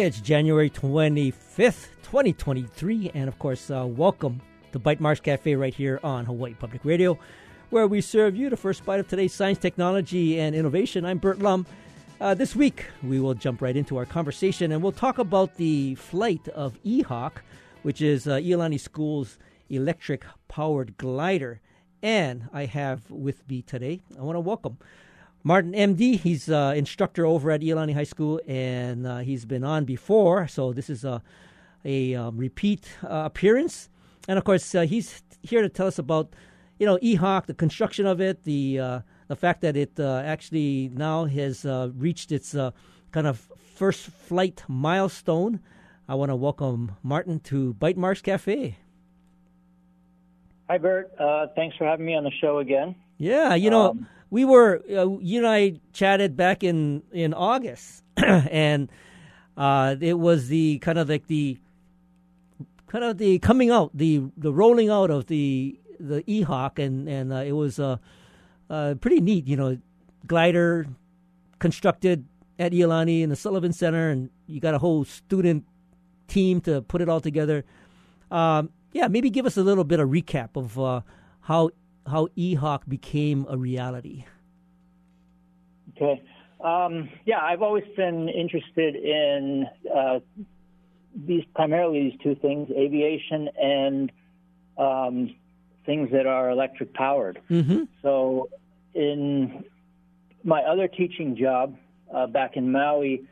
It's January 25th, 2023, and of course, welcome to Bite Marks Cafe right here on Hawaii Public Radio, where we serve you the first bite of today's science, technology, and innovation. I'm Bert Lum. This week, we will jump right into our conversation, and we'll talk about the flight of EHawk, which is Iolani School's electric-powered glider. And I have with me today, I want to welcome Martin M.D. He's an instructor over at Iolani High School, and he's been on before, so this is a repeat appearance. And, of course, he's here to tell us about, EHawk, the construction of it, the fact that it actually now has reached its kind of first flight milestone. I want to welcome Martin to Bite Marks Cafe. Hi, Bert. Thanks for having me on the show again. Yeah, we were, you and I chatted back in August, and it was the coming out, the rolling out of the EHawk, and it was pretty neat, glider constructed at Iolani in the Sullivan Center, and you got a whole student team to put it all together. Maybe give us a little bit of recap of how EHawk became a reality. Okay. I've always been interested in primarily these two things, aviation and things that are electric powered. Mm-hmm. So in my other teaching job back in Maui,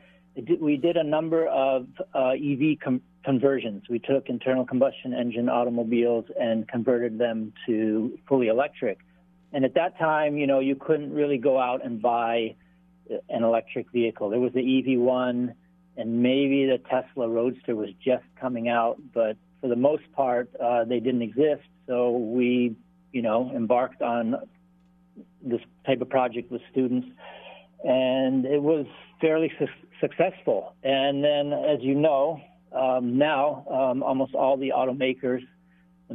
we did a number of EV conversions. We took internal combustion engine automobiles and converted them to fully electric. And at that time, you couldn't really go out and buy an electric vehicle. There was the EV1, and maybe the Tesla Roadster was just coming out, but for the most part, they didn't exist. So we, embarked on this type of project with students, and it was fairly successful. And then, as you know, now almost all the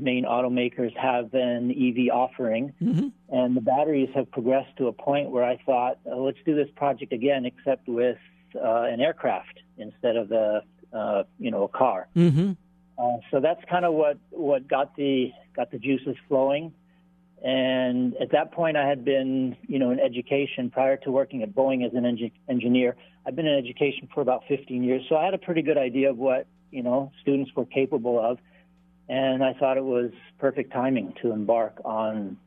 main automakers have an EV offering, mm-hmm. and the batteries have progressed to a point where I thought, let's do this project again, except with an aircraft instead of a car. Mm-hmm. So that's kind of what got the juices flowing. And at that point, I had been, in education prior to working at Boeing as an engineer. I've been in education for about 15 years, so I had a pretty good idea of what, students were capable of. And I thought it was perfect timing to embark on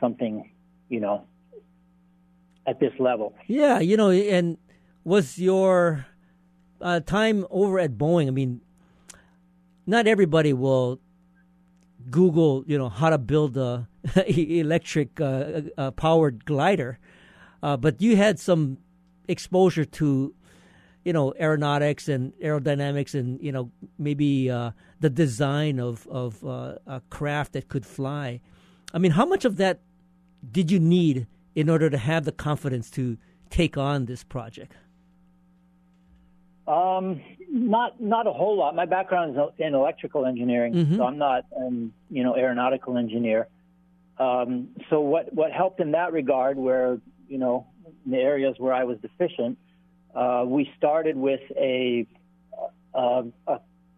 something, at this level. Yeah, and was your time over at Boeing, not everybody will Google, how to build a electric powered glider, but you had some exposure to, aeronautics and aerodynamics, and maybe the design of a craft that could fly. How much of that did you need in order to have the confidence to take on this project? Not a whole lot. My background is in electrical engineering, mm-hmm. so I'm not an aeronautical engineer. So what helped in that regard, where in the areas where I was deficient, we started with a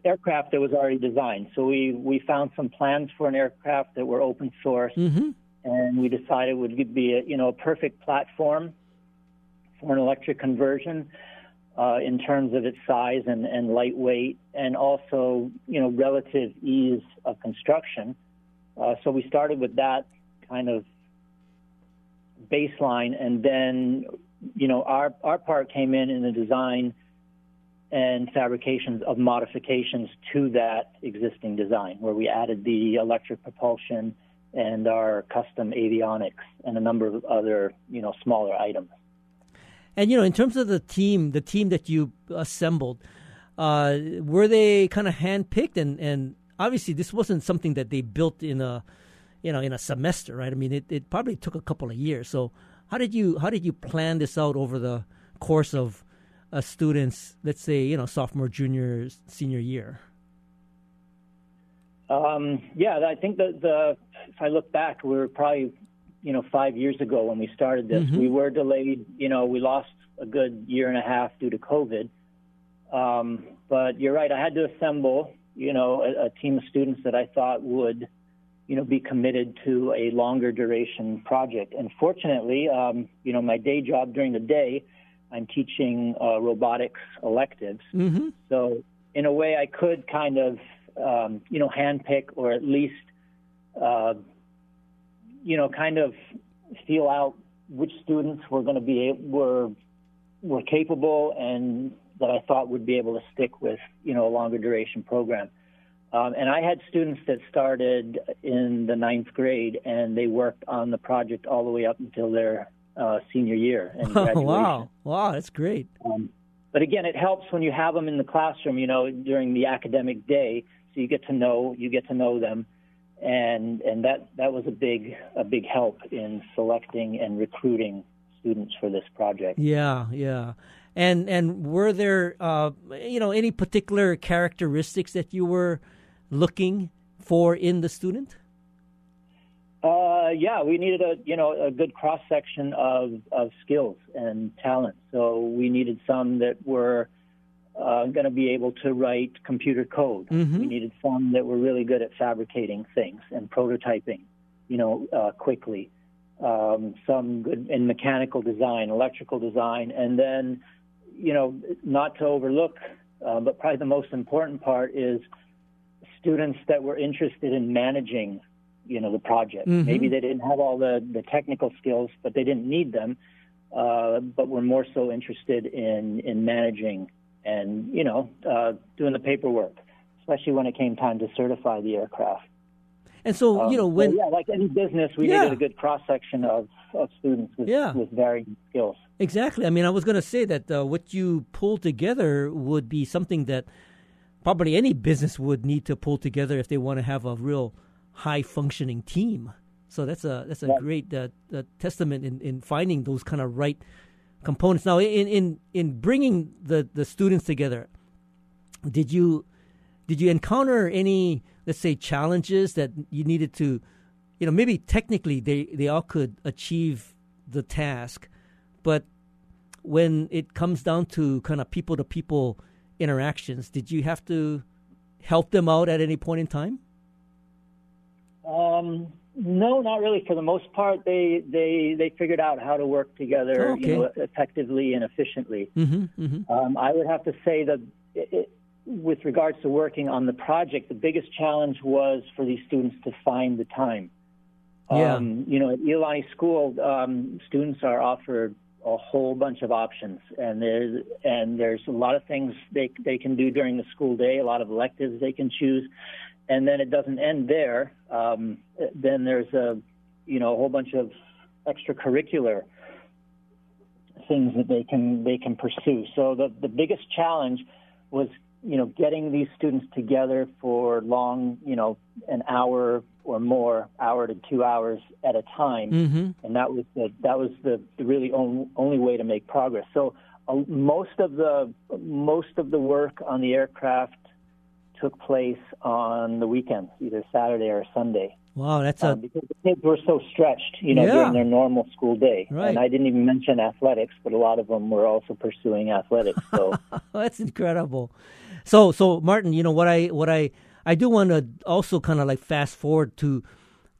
aircraft that was already designed. So we found some plans for an aircraft that were open source, mm-hmm. and we decided it would be a perfect platform for an electric conversion. In terms of its size and lightweight, and also, relative ease of construction. So we started with that kind of baseline, and then, our part came in the design and fabrications of modifications to that existing design, where we added the electric propulsion and our custom avionics and a number of other, smaller items. And, in terms of the team that you assembled, were they kind of handpicked? And obviously, this wasn't something that they built in a semester, right? It probably took a couple of years. So how did you plan this out over the course of a student's, let's say, sophomore, junior, senior year? I think that if I look back, we were probably 5 years ago when we started this, mm-hmm. we were delayed. We lost a good year and a half due to COVID. But you're right. I had to assemble, a team of students that I thought would, be committed to a longer duration project. And fortunately, my day job during the day, I'm teaching robotics electives. Mm-hmm. So in a way, I could kind of, handpick or at least, kind of feel out which students were capable and that I thought would be able to stick with, a longer duration program. And I had students that started in the 9th grade, and they worked on the project all the way up until their senior year and graduation. Wow, that's great. But again, it helps when you have them in the classroom, during the academic day, so you get to know them, and that was a big help in selecting and recruiting students for this project. Yeah. And were there, any particular characteristics that you were looking for in the student? Yeah, we needed a good cross section of skills and talent. So we needed some that were going to be able to write computer code. Mm-hmm. We needed some that were really good at fabricating things and prototyping, quickly. Some good in mechanical design, electrical design, and then. Not to overlook, but probably the most important part is students that were interested in managing, the project. Mm-hmm. Maybe they didn't have all the technical skills, but they didn't need them, but were more so interested in managing and, doing the paperwork, especially when it came time to certify the aircraft. And so, like any business, we needed a good cross-section of students with varying skills. Exactly. I mean, I was going to say that what you pull together would be something that probably any business would need to pull together if they want to have a real high-functioning team. So that's a great testament in finding those kind of right components. Now, in bringing the students together, did you encounter any, let's say, challenges that you needed to, maybe technically they all could achieve the task, but when it comes down to kind of people-to-people interactions, did you have to help them out at any point in time? No, not really. For the most part, they figured out how to work together effectively and efficiently. Mm-hmm, mm-hmm. I would have to say that with regards to working on the project, the biggest challenge was for these students to find the time. At Iolani School, students are offered a whole bunch of options, and there's a lot of things they can do during the school day, a lot of electives they can choose, and then it doesn't end there. Then there's a whole bunch of extracurricular things that they can pursue. So the biggest challenge was getting these students together for long, an hour or more, hour to 2 hours at a time, mm-hmm. and that was the really only way to make progress. So most of the work on the aircraft took place on the weekends, either Saturday or Sunday. Wow, that's because the kids were so stretched, during their normal school day. Right. And I didn't even mention athletics, but a lot of them were also pursuing athletics. So that's incredible. So Martin, what I do want to also kind of like fast forward to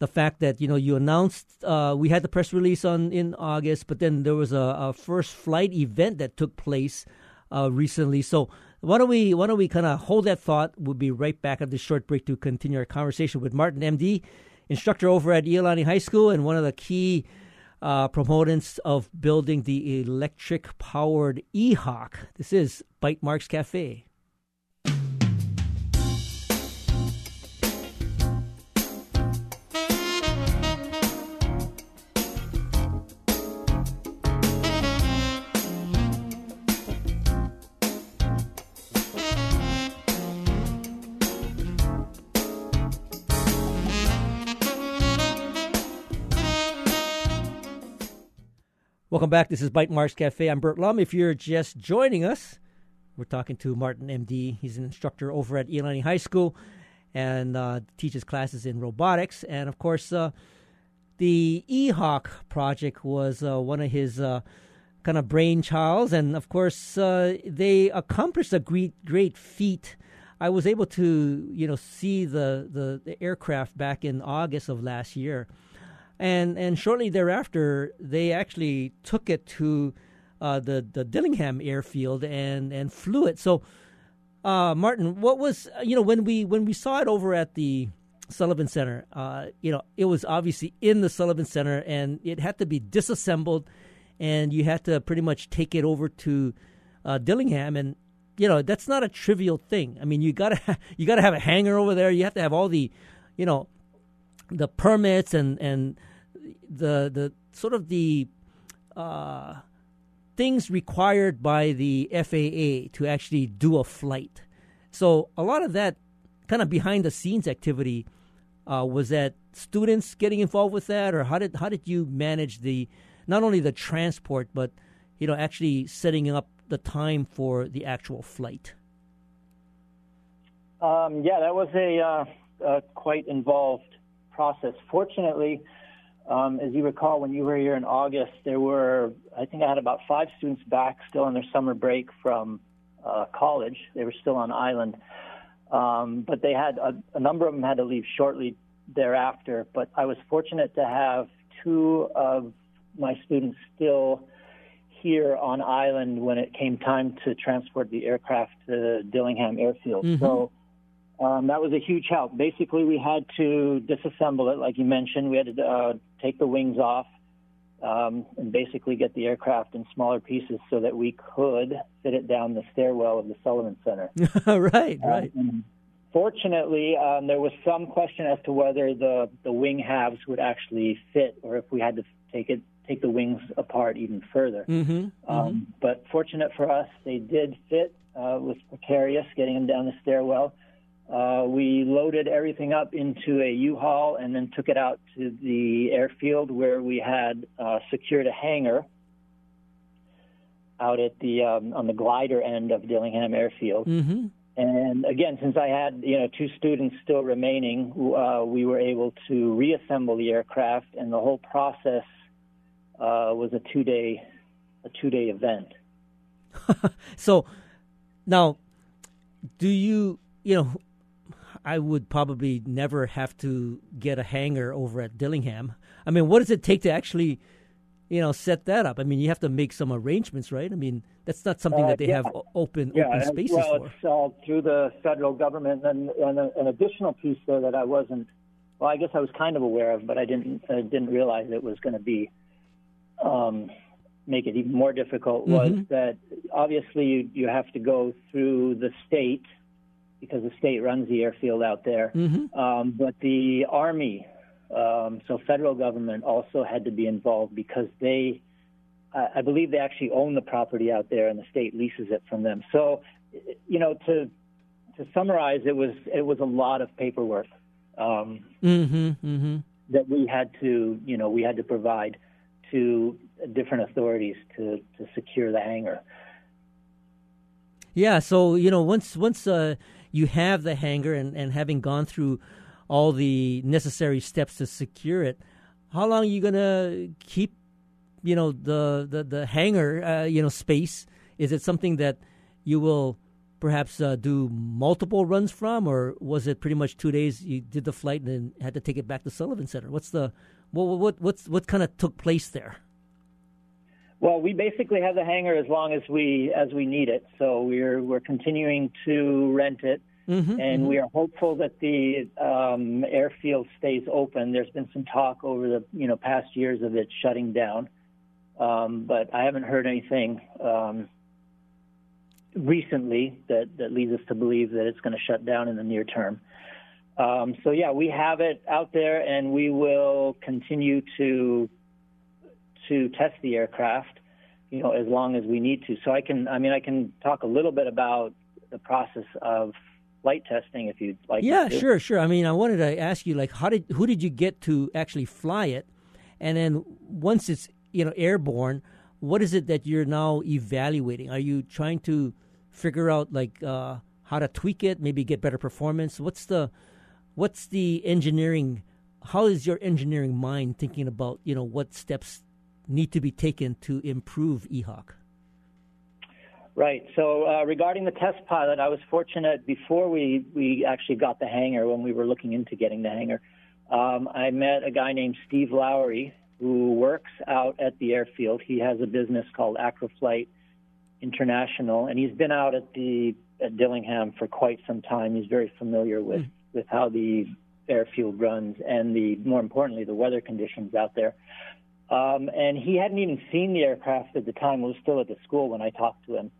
the fact that you announced we had the press release in August, but then there was a first flight event that took place recently. So why don't we kind of hold that thought? We'll be right back at this short break to continue our conversation with Martin, MD, instructor over at Iolani High School and one of the key proponents of building the electric-powered E-Hawk. This is Bite Marks Cafe. Welcome back. This is Bite Marks Cafe. I'm Bert Lum. If you're just joining us, we're talking to Martin, MD. He's an instructor over at Iolani High School and teaches classes in robotics. And, of course, the E-Hawk project was one of his kind of brainchilds. And of course, they accomplished a great feat. I was able to, see the aircraft back in August of last year. And shortly thereafter, they actually took it to the Dillingham Airfield and flew it. So, Martin, what was when we saw it over at the Sullivan Center, it was obviously in the Sullivan Center, and it had to be disassembled, and you had to pretty much take it over to Dillingham, and that's not a trivial thing. I mean, you gotta have a hangar over there. You have to have all the, the permits and the sort of the things required by the FAA to actually do a flight. So a lot of that kind of behind the scenes activity, was that students getting involved with that, or how did you manage the not only the transport but actually setting up the time for the actual flight? That was a quite involved process. Fortunately, as you recall, when you were here in August, there were I had about 5 students back still on their summer break from college. They were still on island. But they had a number of them had to leave shortly thereafter. But I was fortunate to have 2 of my students still here on island when it came time to transport the aircraft to Dillingham Airfield. Mm-hmm. So that was a huge help. Basically, we had to disassemble it, like you mentioned. We had to take the wings off and basically get the aircraft in smaller pieces so that we could fit it down the stairwell of the Sullivan Center. Right. Fortunately, there was some question as to whether the wing halves would actually fit, or if we had to take the wings apart even further. Mm-hmm. But fortunate for us, they did fit. It was precarious getting them down the stairwell. We loaded everything up into a U-Haul and then took it out to the airfield, where we had secured a hangar out at the on the glider end of Dillingham Airfield. Mm-hmm. And again, since I had 2 students still remaining, we were able to reassemble the aircraft, and the whole process was a two-day event. So now, do you? I would probably never have to get a hangar over at Dillingham. I mean, what does it take to actually, set that up? I mean, you have to make some arrangements, right? I mean, that's not something that they have open spaces for. It's through the federal government, and an additional piece there that I wasn't. Well, I guess I was kind of aware of, but I didn't realize it was going to be make it even more difficult. Was mm-hmm. that obviously you have to go through the state, because the state runs the airfield out there. Mm-hmm. But the Army, so federal government, also had to be involved, because they, I believe they actually own the property out there, and the state leases it from them. So, to summarize, it was a lot of paperwork that we had to, provide to different authorities to secure the hangar. Yeah, so, once you have the hangar and having gone through all the necessary steps to secure it, how long are you going to keep, the hangar, space? Is it something that you will perhaps do multiple runs from, or was it pretty much 2 days you did the flight and then had to take it back to Sullivan Center? What kind of took place there? Well, we basically have the hangar as long as we need it. So we're continuing to rent it, we are hopeful that the airfield stays open. There's been some talk over the past years of it shutting down, but I haven't heard anything recently that leads us to believe that it's going to shut down in the near term. We have it out there, and we will continue to test the aircraft, as long as we need to. So I can talk a little bit about the process of flight testing, if you'd like. Yeah, sure. I mean, I wanted to ask you, who did you get to actually fly it? And then once it's, airborne, what is it that you're now evaluating? Are you trying to figure out, how to tweak it, maybe get better performance? What's the engineering, how is your engineering mind thinking about, what steps need to be taken to improve EHOC? Right. So regarding the test pilot, I was fortunate before we actually got the hangar, when we were looking into getting the hangar, I met a guy named Steve Lowry who works out at the airfield. He has a business called Acroflight International, and he's been out at Dillingham for quite some time. He's very familiar with how the airfield runs and more importantly, the weather conditions out there. And he hadn't even seen the aircraft at the time. It was still at the school when I talked to him.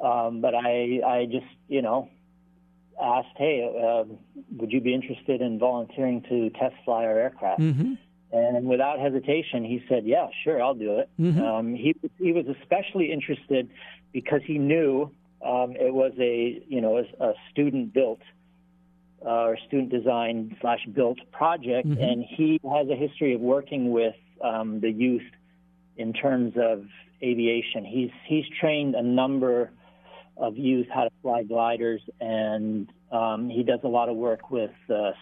But I just, asked, hey, would you be interested in volunteering to test fly our aircraft? Mm-hmm. And without hesitation, he said, yeah, sure, I'll do it. Mm-hmm. He was especially interested because he knew it was a student-built or student-designed / built project, mm-hmm. and he has a history of working with the youth in terms of aviation. He's trained a number of youth how to fly gliders, and he does a lot of work with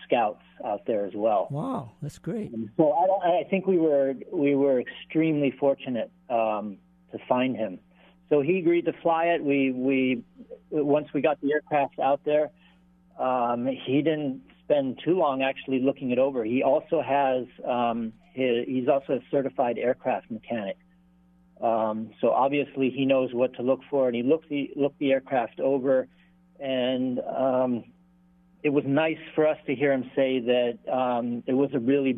scouts out there as well. Wow, that's great. And so I think we were extremely fortunate to find him. So he agreed to fly it. We once we got the aircraft out there, he didn't spend too long actually looking it over. He also has he's also a certified aircraft mechanic. So obviously he knows what to look for, and he looked the aircraft over, and it was nice for us to hear him say that it was a really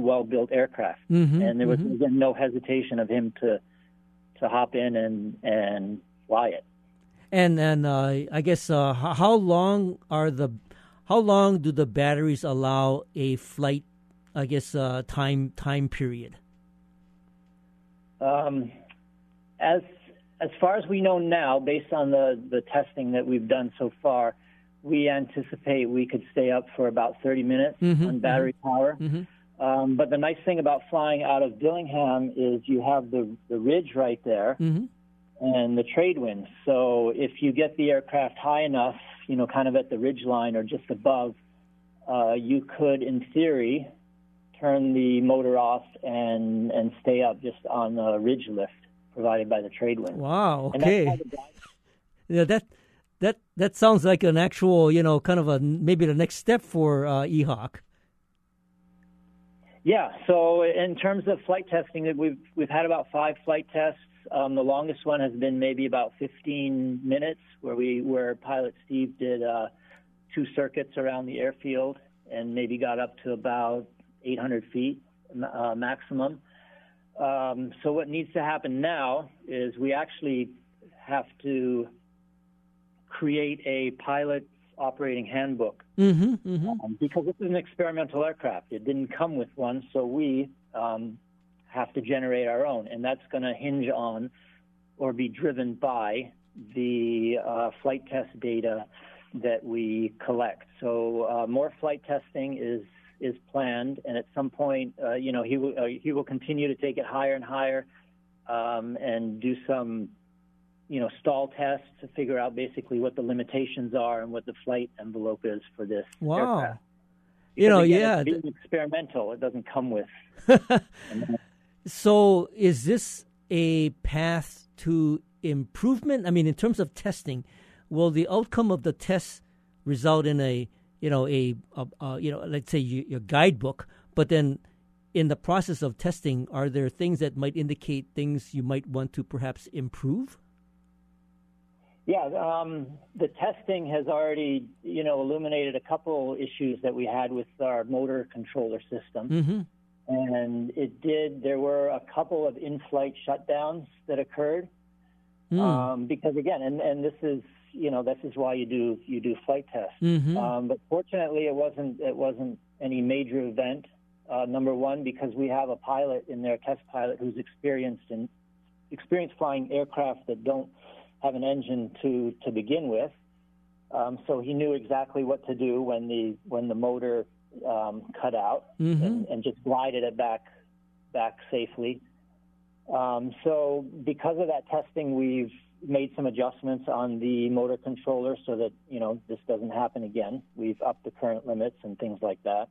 well-built aircraft, mm-hmm, and there was mm-hmm. again, no hesitation of him to hop in and fly it. And I guess how long do the batteries allow a flight? I guess time period. As far as we know now, based on the testing that we've done so far, we anticipate we could stay up for about 30 minutes mm-hmm, on battery mm-hmm. power. Mm-hmm. But the nice thing about flying out of Dillingham is you have the ridge right there mm-hmm. and the trade wind. So if you get the aircraft high enough, kind of at the ridge line or just above, you could, in theory, turn the motor off and stay up just on the ridge lift provided by the trade wind. Wow, okay. Yeah, that sounds like an actual, kind of maybe the next step for EHOC. Yeah, so in terms of flight testing, we've had about 5 flight tests. The longest one has been maybe about 15 minutes, where pilot Steve did 2 circuits around the airfield and maybe got up to about 800 feet maximum. So what needs to happen now is we actually have to create a pilot's operating handbook mm-hmm, mm-hmm. Because this is an experimental aircraft. It didn't come with one, so we have to generate our own, and that's going to hinge on or be driven by the flight test data that we collect. So more flight testing is planned, and at some point, he will continue to take it higher and higher, and do some, stall tests to figure out basically what the limitations are and what the flight envelope is for this wow. aircraft. It's being experimental. It doesn't come with. So, is this a path to improvement? I mean, in terms of testing, will the outcome of the tests result in let's say your guidebook, but then in the process of testing, are there things that might indicate things you might want to perhaps improve? Yeah, the testing has already, illuminated a couple issues that we had with our motor controller system. Mm-hmm. And there were a couple of in-flight shutdowns that occurred. Because again, and this is, this is why you do flight tests. Mm-hmm. But fortunately, it wasn't any major event. Number one, because we have a pilot in there, a test pilot who's experienced flying aircraft that don't have an engine to begin with. So he knew exactly what to do when the motor cut out mm-hmm. and just glided it back safely. So because of that testing, we've made some adjustments on the motor controller so that, this doesn't happen again. We've upped the current limits and things like that.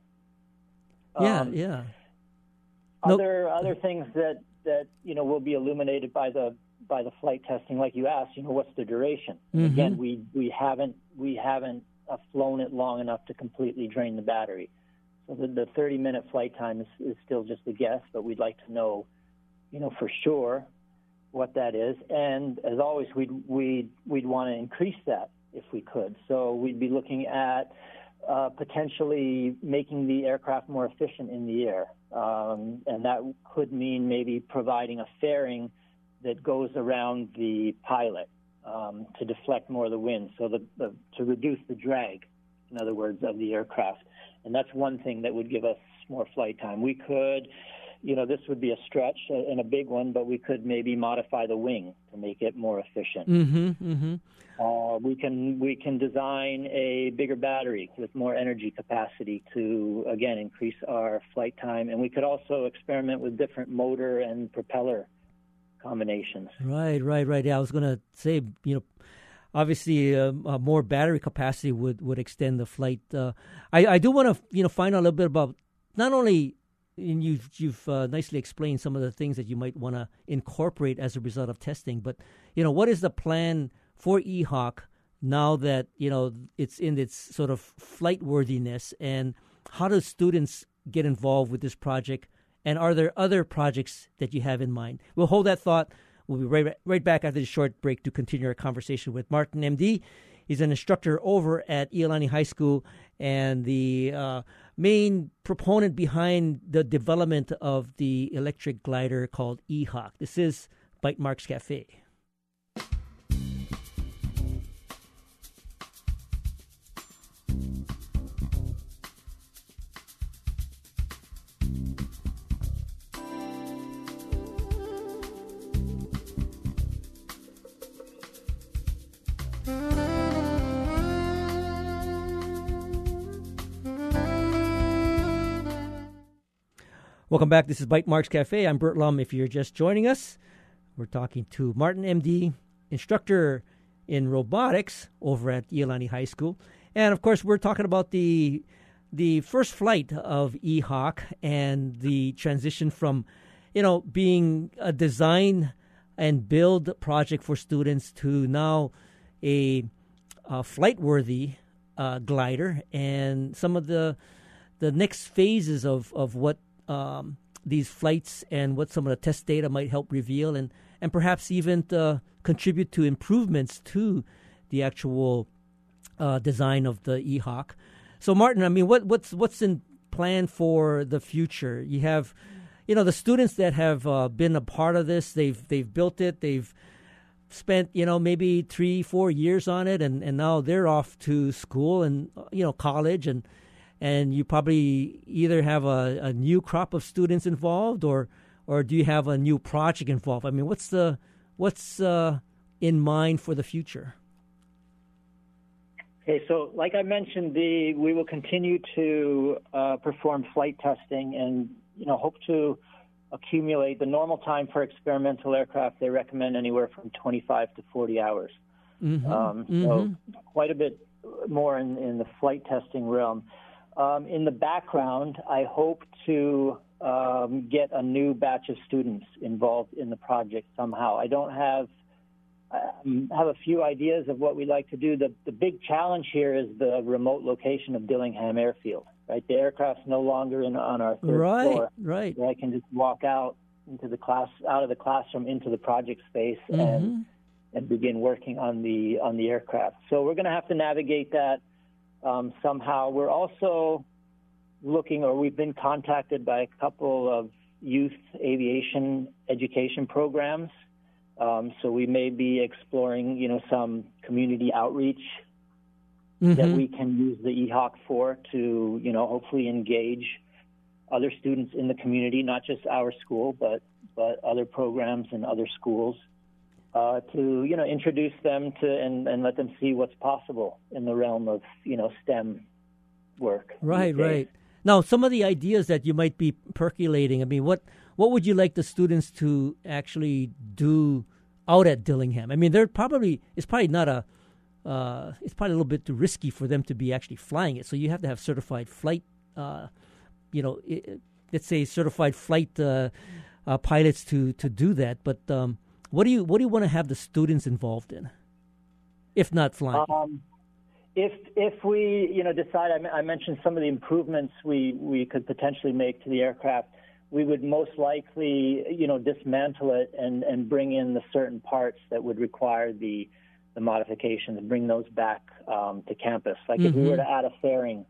Other things that that, you know, will be illuminated by the flight testing, like you asked. You know, what's the duration? Mm-hmm. Again, we haven't flown it long enough to completely drain the battery. So the 30-minute flight time is still just a guess, but we'd like to know, you know, for sure what that is. And as always, we'd want to increase that if we could. So we'd be looking at potentially making the aircraft more efficient in the air. And that could mean maybe providing a fairing that goes around the pilot to deflect more of the wind, so to reduce the drag, in other words, of the aircraft. And that's one thing that would give us more flight time. We could, you know, this would be a stretch and a big one, but we could maybe modify the wing to make it more efficient. Mm-hmm, mm-hmm. We can design a bigger battery with more energy capacity to, again, increase our flight time. And we could also experiment with different motor and propeller combinations. Right. Yeah, I was going to say, you know, obviously more battery capacity would extend the flight. I do want to, you know, find out a little bit about not only, and you've nicely explained some of the things that you might want to incorporate as a result of testing, but, you know, what is the plan for EHawk now that, you know, it's in its sort of flight worthiness, and how do students get involved with this project, and are there other projects that you have in mind? We'll hold that thought. We'll be right back after this short break to continue our conversation with Martin, MD. He's an instructor over at Iolani High School and the main proponent behind the development of the electric glider called EHawk. This is Bite Marks Cafe. Welcome back. This is Bite Marks Cafe. I'm Bert Lum. If you're just joining us, we're talking to Martin, MD, instructor in robotics over at Iolani High School. And, of course, we're talking about the first flight of EHawk and the transition from, you know, being a design and build project for students to now a flight-worthy glider, and some of the next phases of what these flights and what some of the test data might help reveal, and perhaps even contribute to improvements to the actual design of the EHawk. So, Martin, I mean, what's in plan for the future? You have, you know, the students that have been a part of this. They've built it. They've spent, you know, maybe 3-4 years on it, and now they're off to school and, you know, college. And you probably either have a new crop of students involved, or do you have a new project involved? I mean, what's in mind for the future? Okay, so like I mentioned, we will continue to perform flight testing, and, you know, hope to accumulate the normal time for experimental aircraft. They recommend anywhere from 25 to 40 hours. Mm-hmm. So quite a bit more in the flight testing realm. In the background, I hope to get a new batch of students involved in the project somehow. I don't have a few ideas of what we'd like to do. The big challenge here is the remote location of Dillingham Airfield, right? The aircraft's no longer on our third floor. Right. So I can just walk out into the class, out of the classroom into the project space, mm-hmm. and begin working on the aircraft. So we're going to have to navigate that. Somehow, we're also looking, or we've been contacted by a couple of youth aviation education programs. So we may be exploring, you know, some community outreach mm-hmm. that we can use the EHawk for to, you know, hopefully engage other students in the community, not just our school, but other programs and other schools. To, you know, introduce them to and let them see what's possible in the realm of, you know, STEM work. Right. Now, some of the ideas that you might be percolating, I mean, what would you like the students to actually do out at Dillingham? I mean, it's probably a little bit too risky for them to be actually flying it. So you have to have certified flight, let's say certified flight pilots to do that. But what do you want to have the students involved in, if not flying? If we decide, I mentioned some of the improvements we could potentially make to the aircraft. We would most likely dismantle it and bring in the certain parts that would require the modifications and bring those back to campus. Like if we were to add a fairing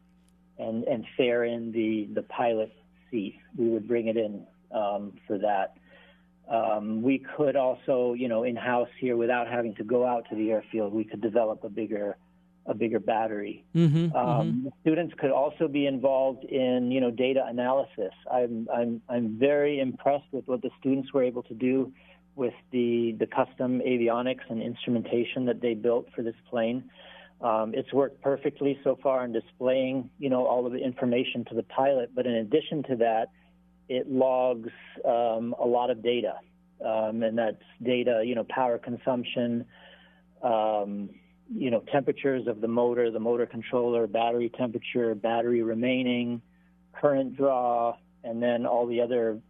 and fair in the pilot seat, we would bring it in for that. We could also in-house here without having to go out to the airfield. We could develop a bigger battery. Students could also be involved in data analysis. I'm very impressed with what the students were able to do with the custom avionics and instrumentation that they built for this plane. It's worked perfectly so far in displaying all of the information to the pilot, but in addition to that, it logs a lot of data, and that's data power consumption, temperatures of the motor controller, battery temperature, battery remaining, current draw, and then all the other,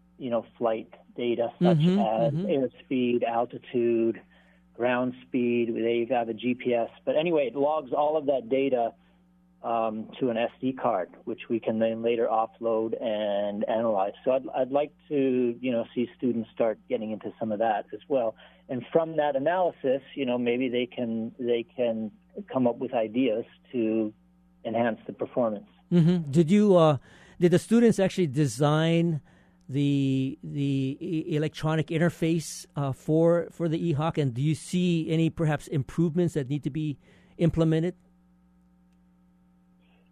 flight data such as airspeed, altitude, ground speed. They have a GPS. But anyway, it logs all of that data to an SD card, which we can then later offload and analyze. So I'd like to, see students start getting into some of that as well. And from that analysis, maybe they can come up with ideas to enhance the performance. Did the students actually design the electronic interface for the E-Hawk? And do you see any perhaps improvements that need to be implemented?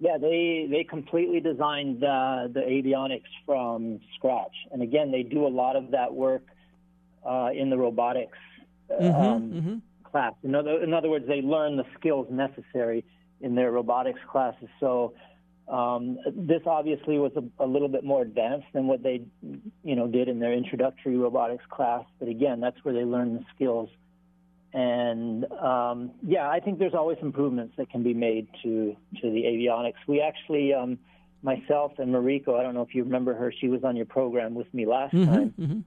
Yeah, they completely designed the avionics from scratch, and again, they do a lot of that work in the robotics class. In other words, they learn the skills necessary in their robotics classes. So this obviously was a little bit more advanced than what they did in their introductory robotics class. But again, that's where they learn the skills. And I think there's always improvements that can be made to the avionics. We actually, myself and Mariko, I don't know if you remember her, she was on your program with me last time.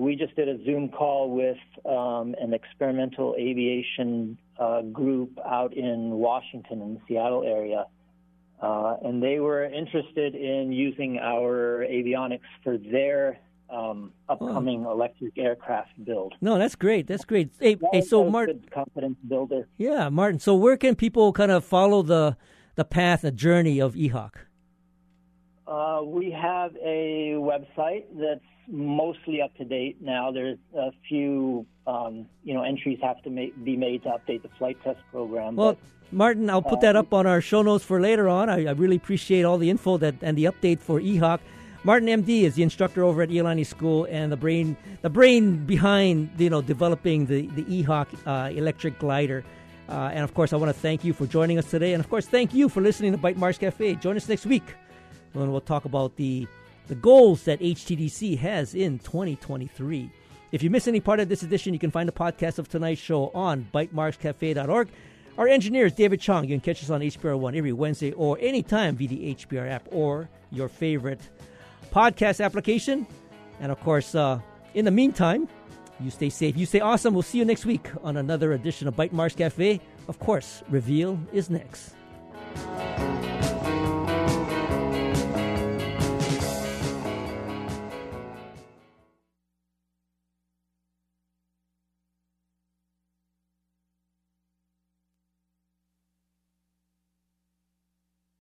We just did a Zoom call with an experimental aviation group out in Washington, in the Seattle area. And they were interested in using our avionics for their upcoming electric aircraft build. No, that's great. That's great. Hey, so Martin, confidence builder. Yeah, Martin. So where can people kind of follow the path, the journey of E-Hawk? We have a website that's mostly up to date now. There's a few, entries have to be made to update the flight test program. Well, Martin, I'll put that up on our show notes for later on. I really appreciate all the info and the update for E-Hawk. Martin MD is the instructor over at Iolani School and the brain behind developing the E-Hawk electric glider. And of course, I want to thank you for joining us today. And of course, thank you for listening to Bite Marks Cafe. Join us next week when we'll talk about the goals that HTDC has in 2023. If you miss any part of this edition, you can find the podcast of tonight's show on bitemarkscafe.org. Our engineer is David Chong. You can catch us on HBR One every Wednesday or anytime via the HBR app or your favorite podcast application. And of course, in the meantime, you stay safe, you stay awesome. We'll see you next week on another edition of Bite Marks Cafe. Of course, Reveal is next.